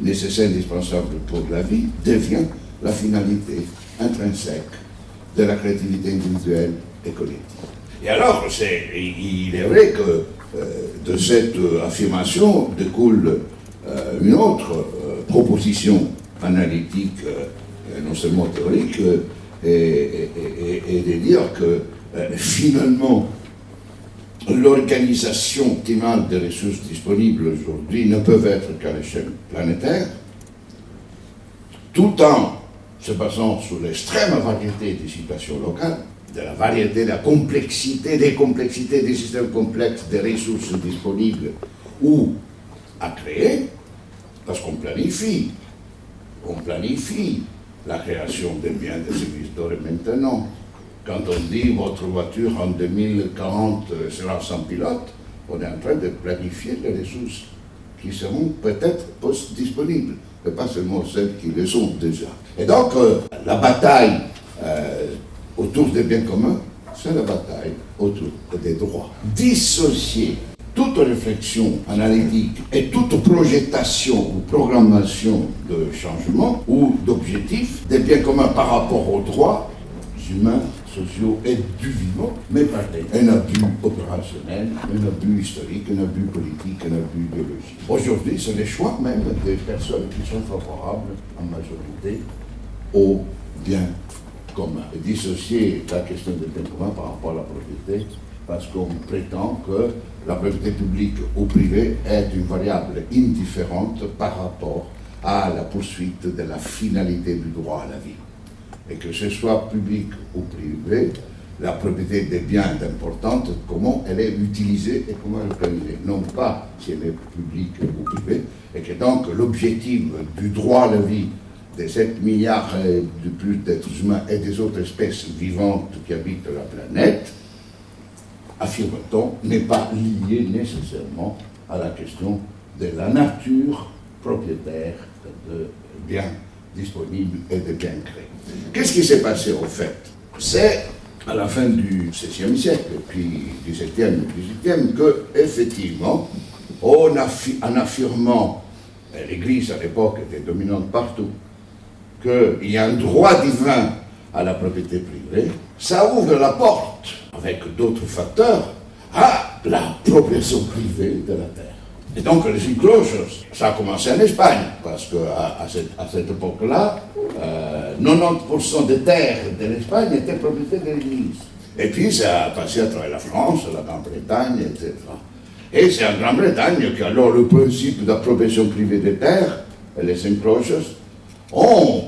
nécessaires et indispensables pour la vie devient la finalité intrinsèque de la créativité individuelle et collective. Et alors, il est vrai que de cette affirmation découle une autre proposition analytique, non seulement théorique, et de dire que finalement, l'organisation optimale des ressources disponibles aujourd'hui ne peut être qu'à l'échelle planétaire, tout en se basant sur l'extrême variété des situations locales, de la variété, de la complexité, des complexités des systèmes complexes, des ressources disponibles ou à créer, parce qu'on planifie. On planifie la création des biens et des services d'or et maintenant. Quand on dit votre voiture en 2040 sera sans pilote, on est en train de planifier les ressources qui seront peut-être disponibles. mais pas seulement celles qui le sont déjà. Et donc, la bataille autour des biens communs, c'est la bataille autour des droits. Dissocier toute réflexion analytique et toute projetation ou programmation de changement ou d'objectifs des biens communs par rapport aux droits humains, sociaux et du vivant, mais par un abus opérationnel, un abus historique, un abus politique, un abus idéologique. Aujourd'hui, c'est les choix même des personnes qui sont favorables en majorité aux biens communs. Et dissocier la question des biens communs par rapport à la propriété, parce qu'on prétend que la propriété publique ou privée est une variable indifférente par rapport à la poursuite de la finalité du droit à la vie. Et que ce soit public ou privé, la propriété des biens est importante, comment elle est utilisée et comment elle est organisée, non pas si elle est publique ou privée, et que donc l'objectif du droit à la vie des 7 milliards de plus d'êtres humains et des autres espèces vivantes qui habitent la planète, affirme-t-on, n'est pas lié nécessairement à la question de la nature propriétaire de biens disponibles et de biens créés. Qu'est-ce qui s'est passé en fait? C'est à la fin du XVIe siècle, puis du XVIIe, que effectivement, en affirmant, l'Église à l'époque était dominante partout, qu'il y a un droit divin à la propriété privée, ça ouvre la porte, avec d'autres facteurs, à l'appropriation privée de la terre. Et donc les enclosures, ça a commencé en Espagne, parce qu'à cette époque-là, 90% des terres de l'Espagne étaient propriété de l'Église. Et puis ça a passé à travers la France, la Grande-Bretagne, etc. Et c'est en Grande-Bretagne qu'alors le principe d'appropriation privée des terres, les enclosures, ont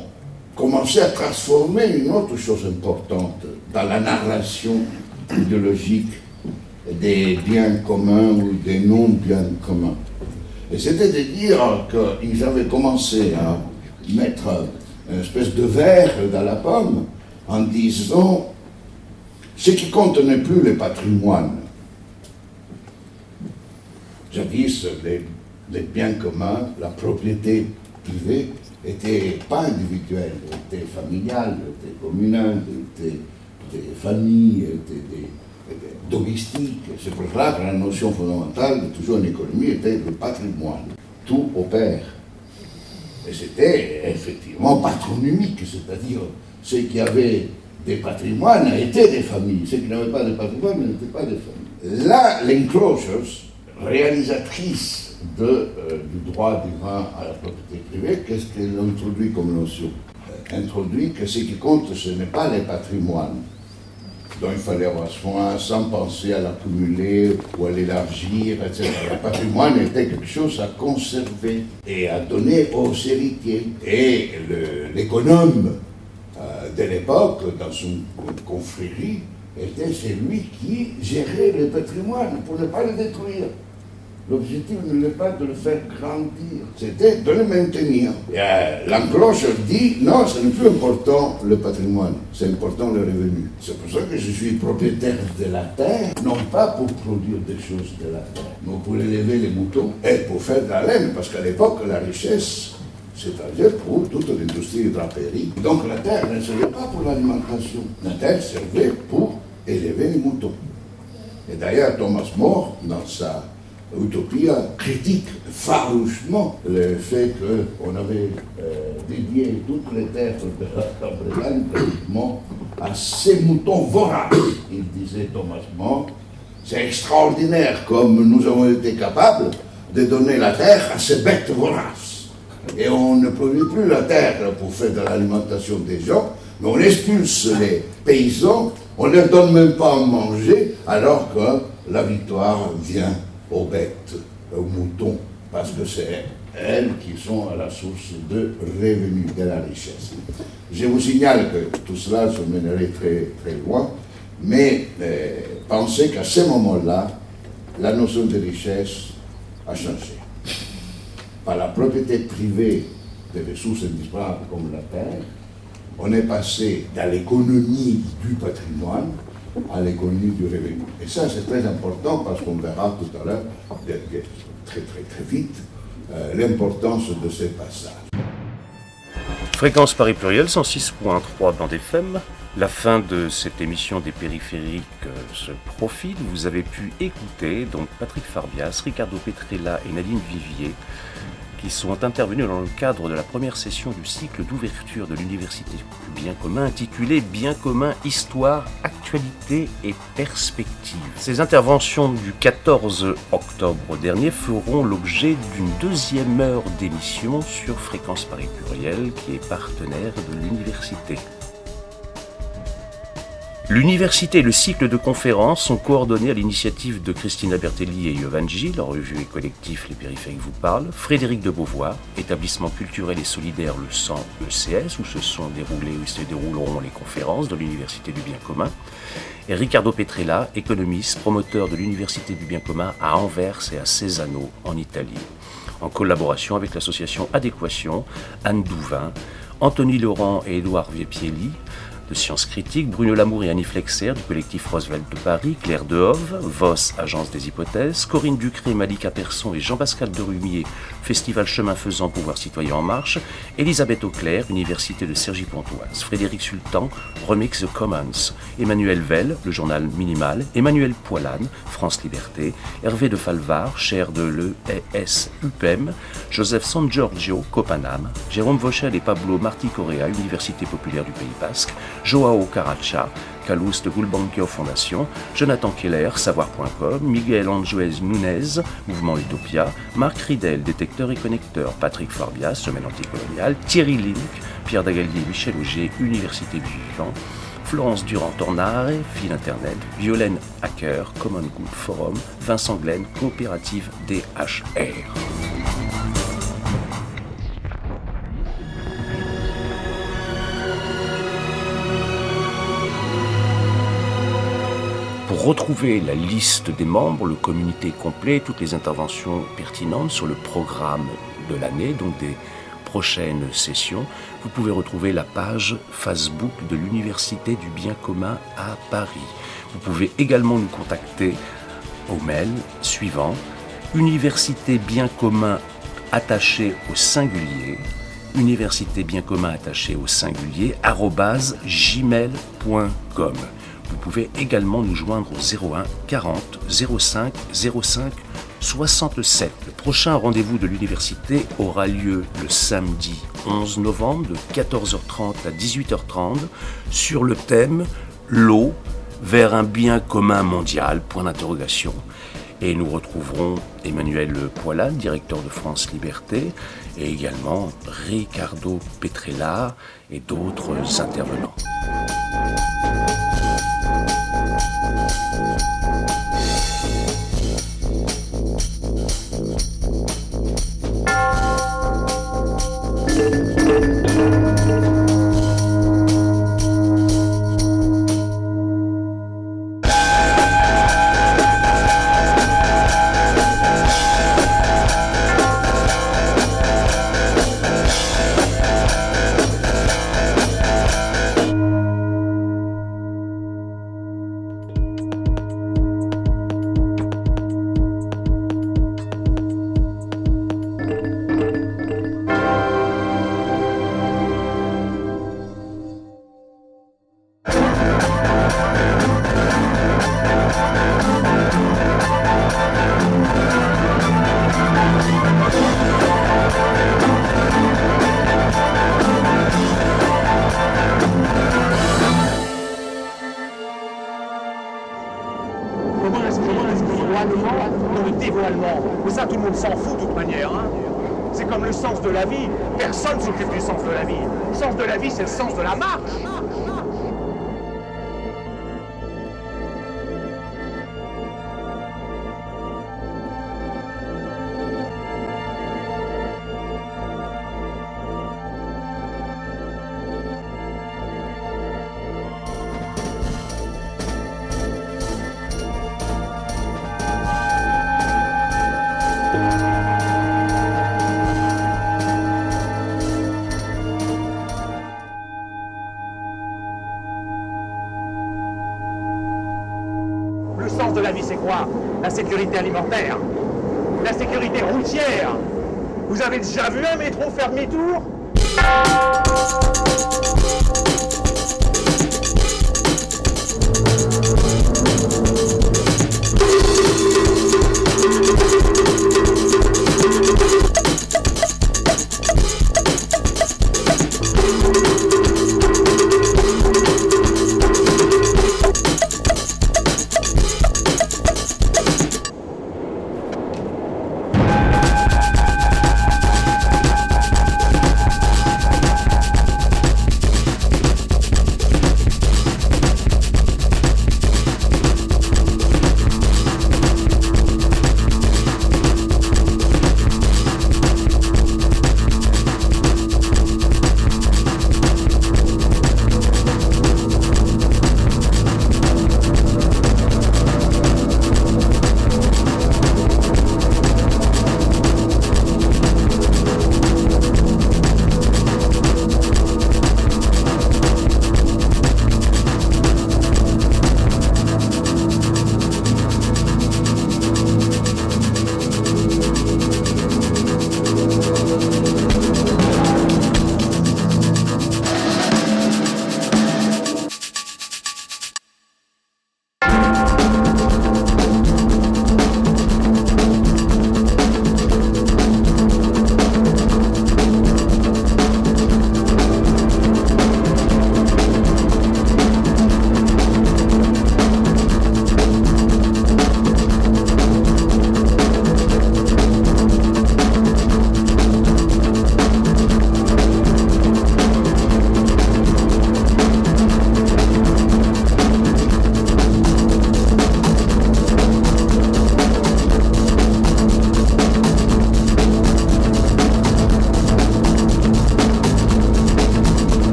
commencé à transformer une autre chose importante dans la narration idéologique des biens communs ou des non-biens communs. Et c'était de dire qu'ils avaient commencé à mettre une espèce de verre dans la pomme en disant « ce qui compte n'est plus le patrimoine ». Jadis, les biens communs, la propriété privée, n'était pas individuelle, était familiale, était communale, était des familles, des domestiques. C'est pour cela que la notion fondamentale, toujours en économie, était le patrimoine. Tout opère. Et c'était effectivement patronymique, c'est-à-dire ceux qui avaient des patrimoines étaient des familles, ceux qui n'avaient pas de patrimoine n'étaient pas des familles. Là, l'enclosures, réalisatrice du droit divin à la propriété privée, qu'est-ce qu'elle introduit comme notion? Introduit que ce qui compte, ce n'est pas les patrimoines, dont il fallait avoir soin, sans penser à l'accumuler ou à l'élargir, etc. Le patrimoine était quelque chose à conserver et à donner aux héritiers. Et l'économe de l'époque, dans son confrérie, était celui qui gérait le patrimoine pour ne pas le détruire. L'objectif n'est pas de le faire grandir, c'était de le maintenir. L'enclosure dit, non, ce n'est plus important le patrimoine, c'est important le revenu. C'est pour ça que je suis propriétaire de la terre, non pas pour produire des choses de la terre, mais pour élever les moutons et pour faire de la laine, parce qu'à l'époque, la richesse, c'est-à-dire pour toute l'industrie de la draperie. Donc la terre ne servait pas pour l'alimentation, la terre servait pour élever les moutons. Et d'ailleurs, Thomas More, dans sa Utopia critique farouchement le fait qu'on avait dédié toutes les terres de la Bretagne pratiquement à ces moutons voraces. Il disait Thomas More, c'est extraordinaire comme nous avons été capables de donner la terre à ces bêtes voraces. Et on ne produit plus la terre pour faire de l'alimentation des gens, mais on expulse les paysans, on ne leur donne même pas à manger, alors que la victoire vient aux bêtes, aux moutons, parce que c'est elles qui sont à la source de revenus, de la richesse. Je vous signale que tout cela se mènerait très, très loin, mais pensez qu'à ce moment-là, la notion de richesse a changé. Par la propriété privée des ressources indispensables comme la terre, on est passé dans l'économie du patrimoine à l'économie du revenu. Et ça, c'est très important parce qu'on verra tout à l'heure, très vite, l'importance de ces passages. Fréquence Paris Pluriel, 106.3 dans des FM. La fin de cette émission des Périphériques se profile. Vous avez pu écouter donc Patrick Farbiaz, Riccardo Petrella et Nadine Vivier qui sont intervenus dans le cadre de la première session du cycle d'ouverture de l'Université du Bien Commun intitulé « Bien commun, histoire, actualité et perspective ». Ces interventions du 14 octobre dernier feront l'objet d'une deuxième heure d'émission sur Fréquence Paris Pluriel qui est partenaire de l'Université. L'université et le cycle de conférences sont coordonnés à l'initiative de Cristina Bertelli et Giovanni, leur revue et collectif Les Périphériques vous parlent, Frédéric de Beauvoir, établissement culturel et solidaire le 100 ECS, où se sont déroulées ou se dérouleront les conférences de l'Université du Bien Commun, et Riccardo Petrella, économiste, promoteur de l'Université du Bien Commun à Anvers et à Cesano, en Italie, en collaboration avec l'association Adéquation, Anne Douvin, Anthony Laurent et Édouard Viepielli, de Sciences Critiques, Bruno Lamour et Annie Flexer du collectif Roosevelt de Paris, Claire Dehove, Voss, Agence des Hypothèses, Corinne Ducré, Malika Persson et Jean-Pascal Derumier, Festival Chemin Faisant, Pouvoir Citoyen en Marche, Elisabeth Auclair, Université de Cergy-Pontoise, Frédéric Sultan, Remix The Commons, Emmanuel Vell, le journal Minimal, Emmanuel Poilane, France Liberté, Hervé de Falvar, chaire de l'ES UPEM, Joseph San Giorgio, Copanam, Jérôme Vauchel et Pablo Martí-Correa, Université Populaire du Pays Basque, Joao Caracha, Calouste Goulbanquio Fondation, Jonathan Keller, Savoir.com, Miguel Anjuez Nunez, Mouvement Utopia, Marc Ridel, Détecteur et Connecteur, Patrick Farbiaz, Semaine Anticoloniale, Thierry Link, Pierre Dagallier, Michel Auger, Université du Vivant, Florence Durand-Tornare, Fil Internet, Violaine Hacker, Common Good Forum, Vincent Glenn, Coopérative DHR. Pour retrouver la liste des membres, le communiqué complet, toutes les interventions pertinentes sur le programme de l'année, donc des prochaines sessions, vous pouvez retrouver la page Facebook de l'Université du Bien Commun à Paris. Vous pouvez également nous contacter au mail suivant universitébiencommune@gmail.com. Vous pouvez également nous joindre au 01 40 05 05 67. Le prochain rendez-vous de l'université aura lieu le samedi 11 novembre de 14h30 à 18h30 sur le thème « L'eau vers un bien commun mondial ?» Et nous retrouverons Emmanuel Poilane, directeur de France Liberté, et également Riccardo Petrella et d'autres intervenants. La sécurité alimentaire, la sécurité routière. Vous avez déjà vu un métro faire demi-tour ?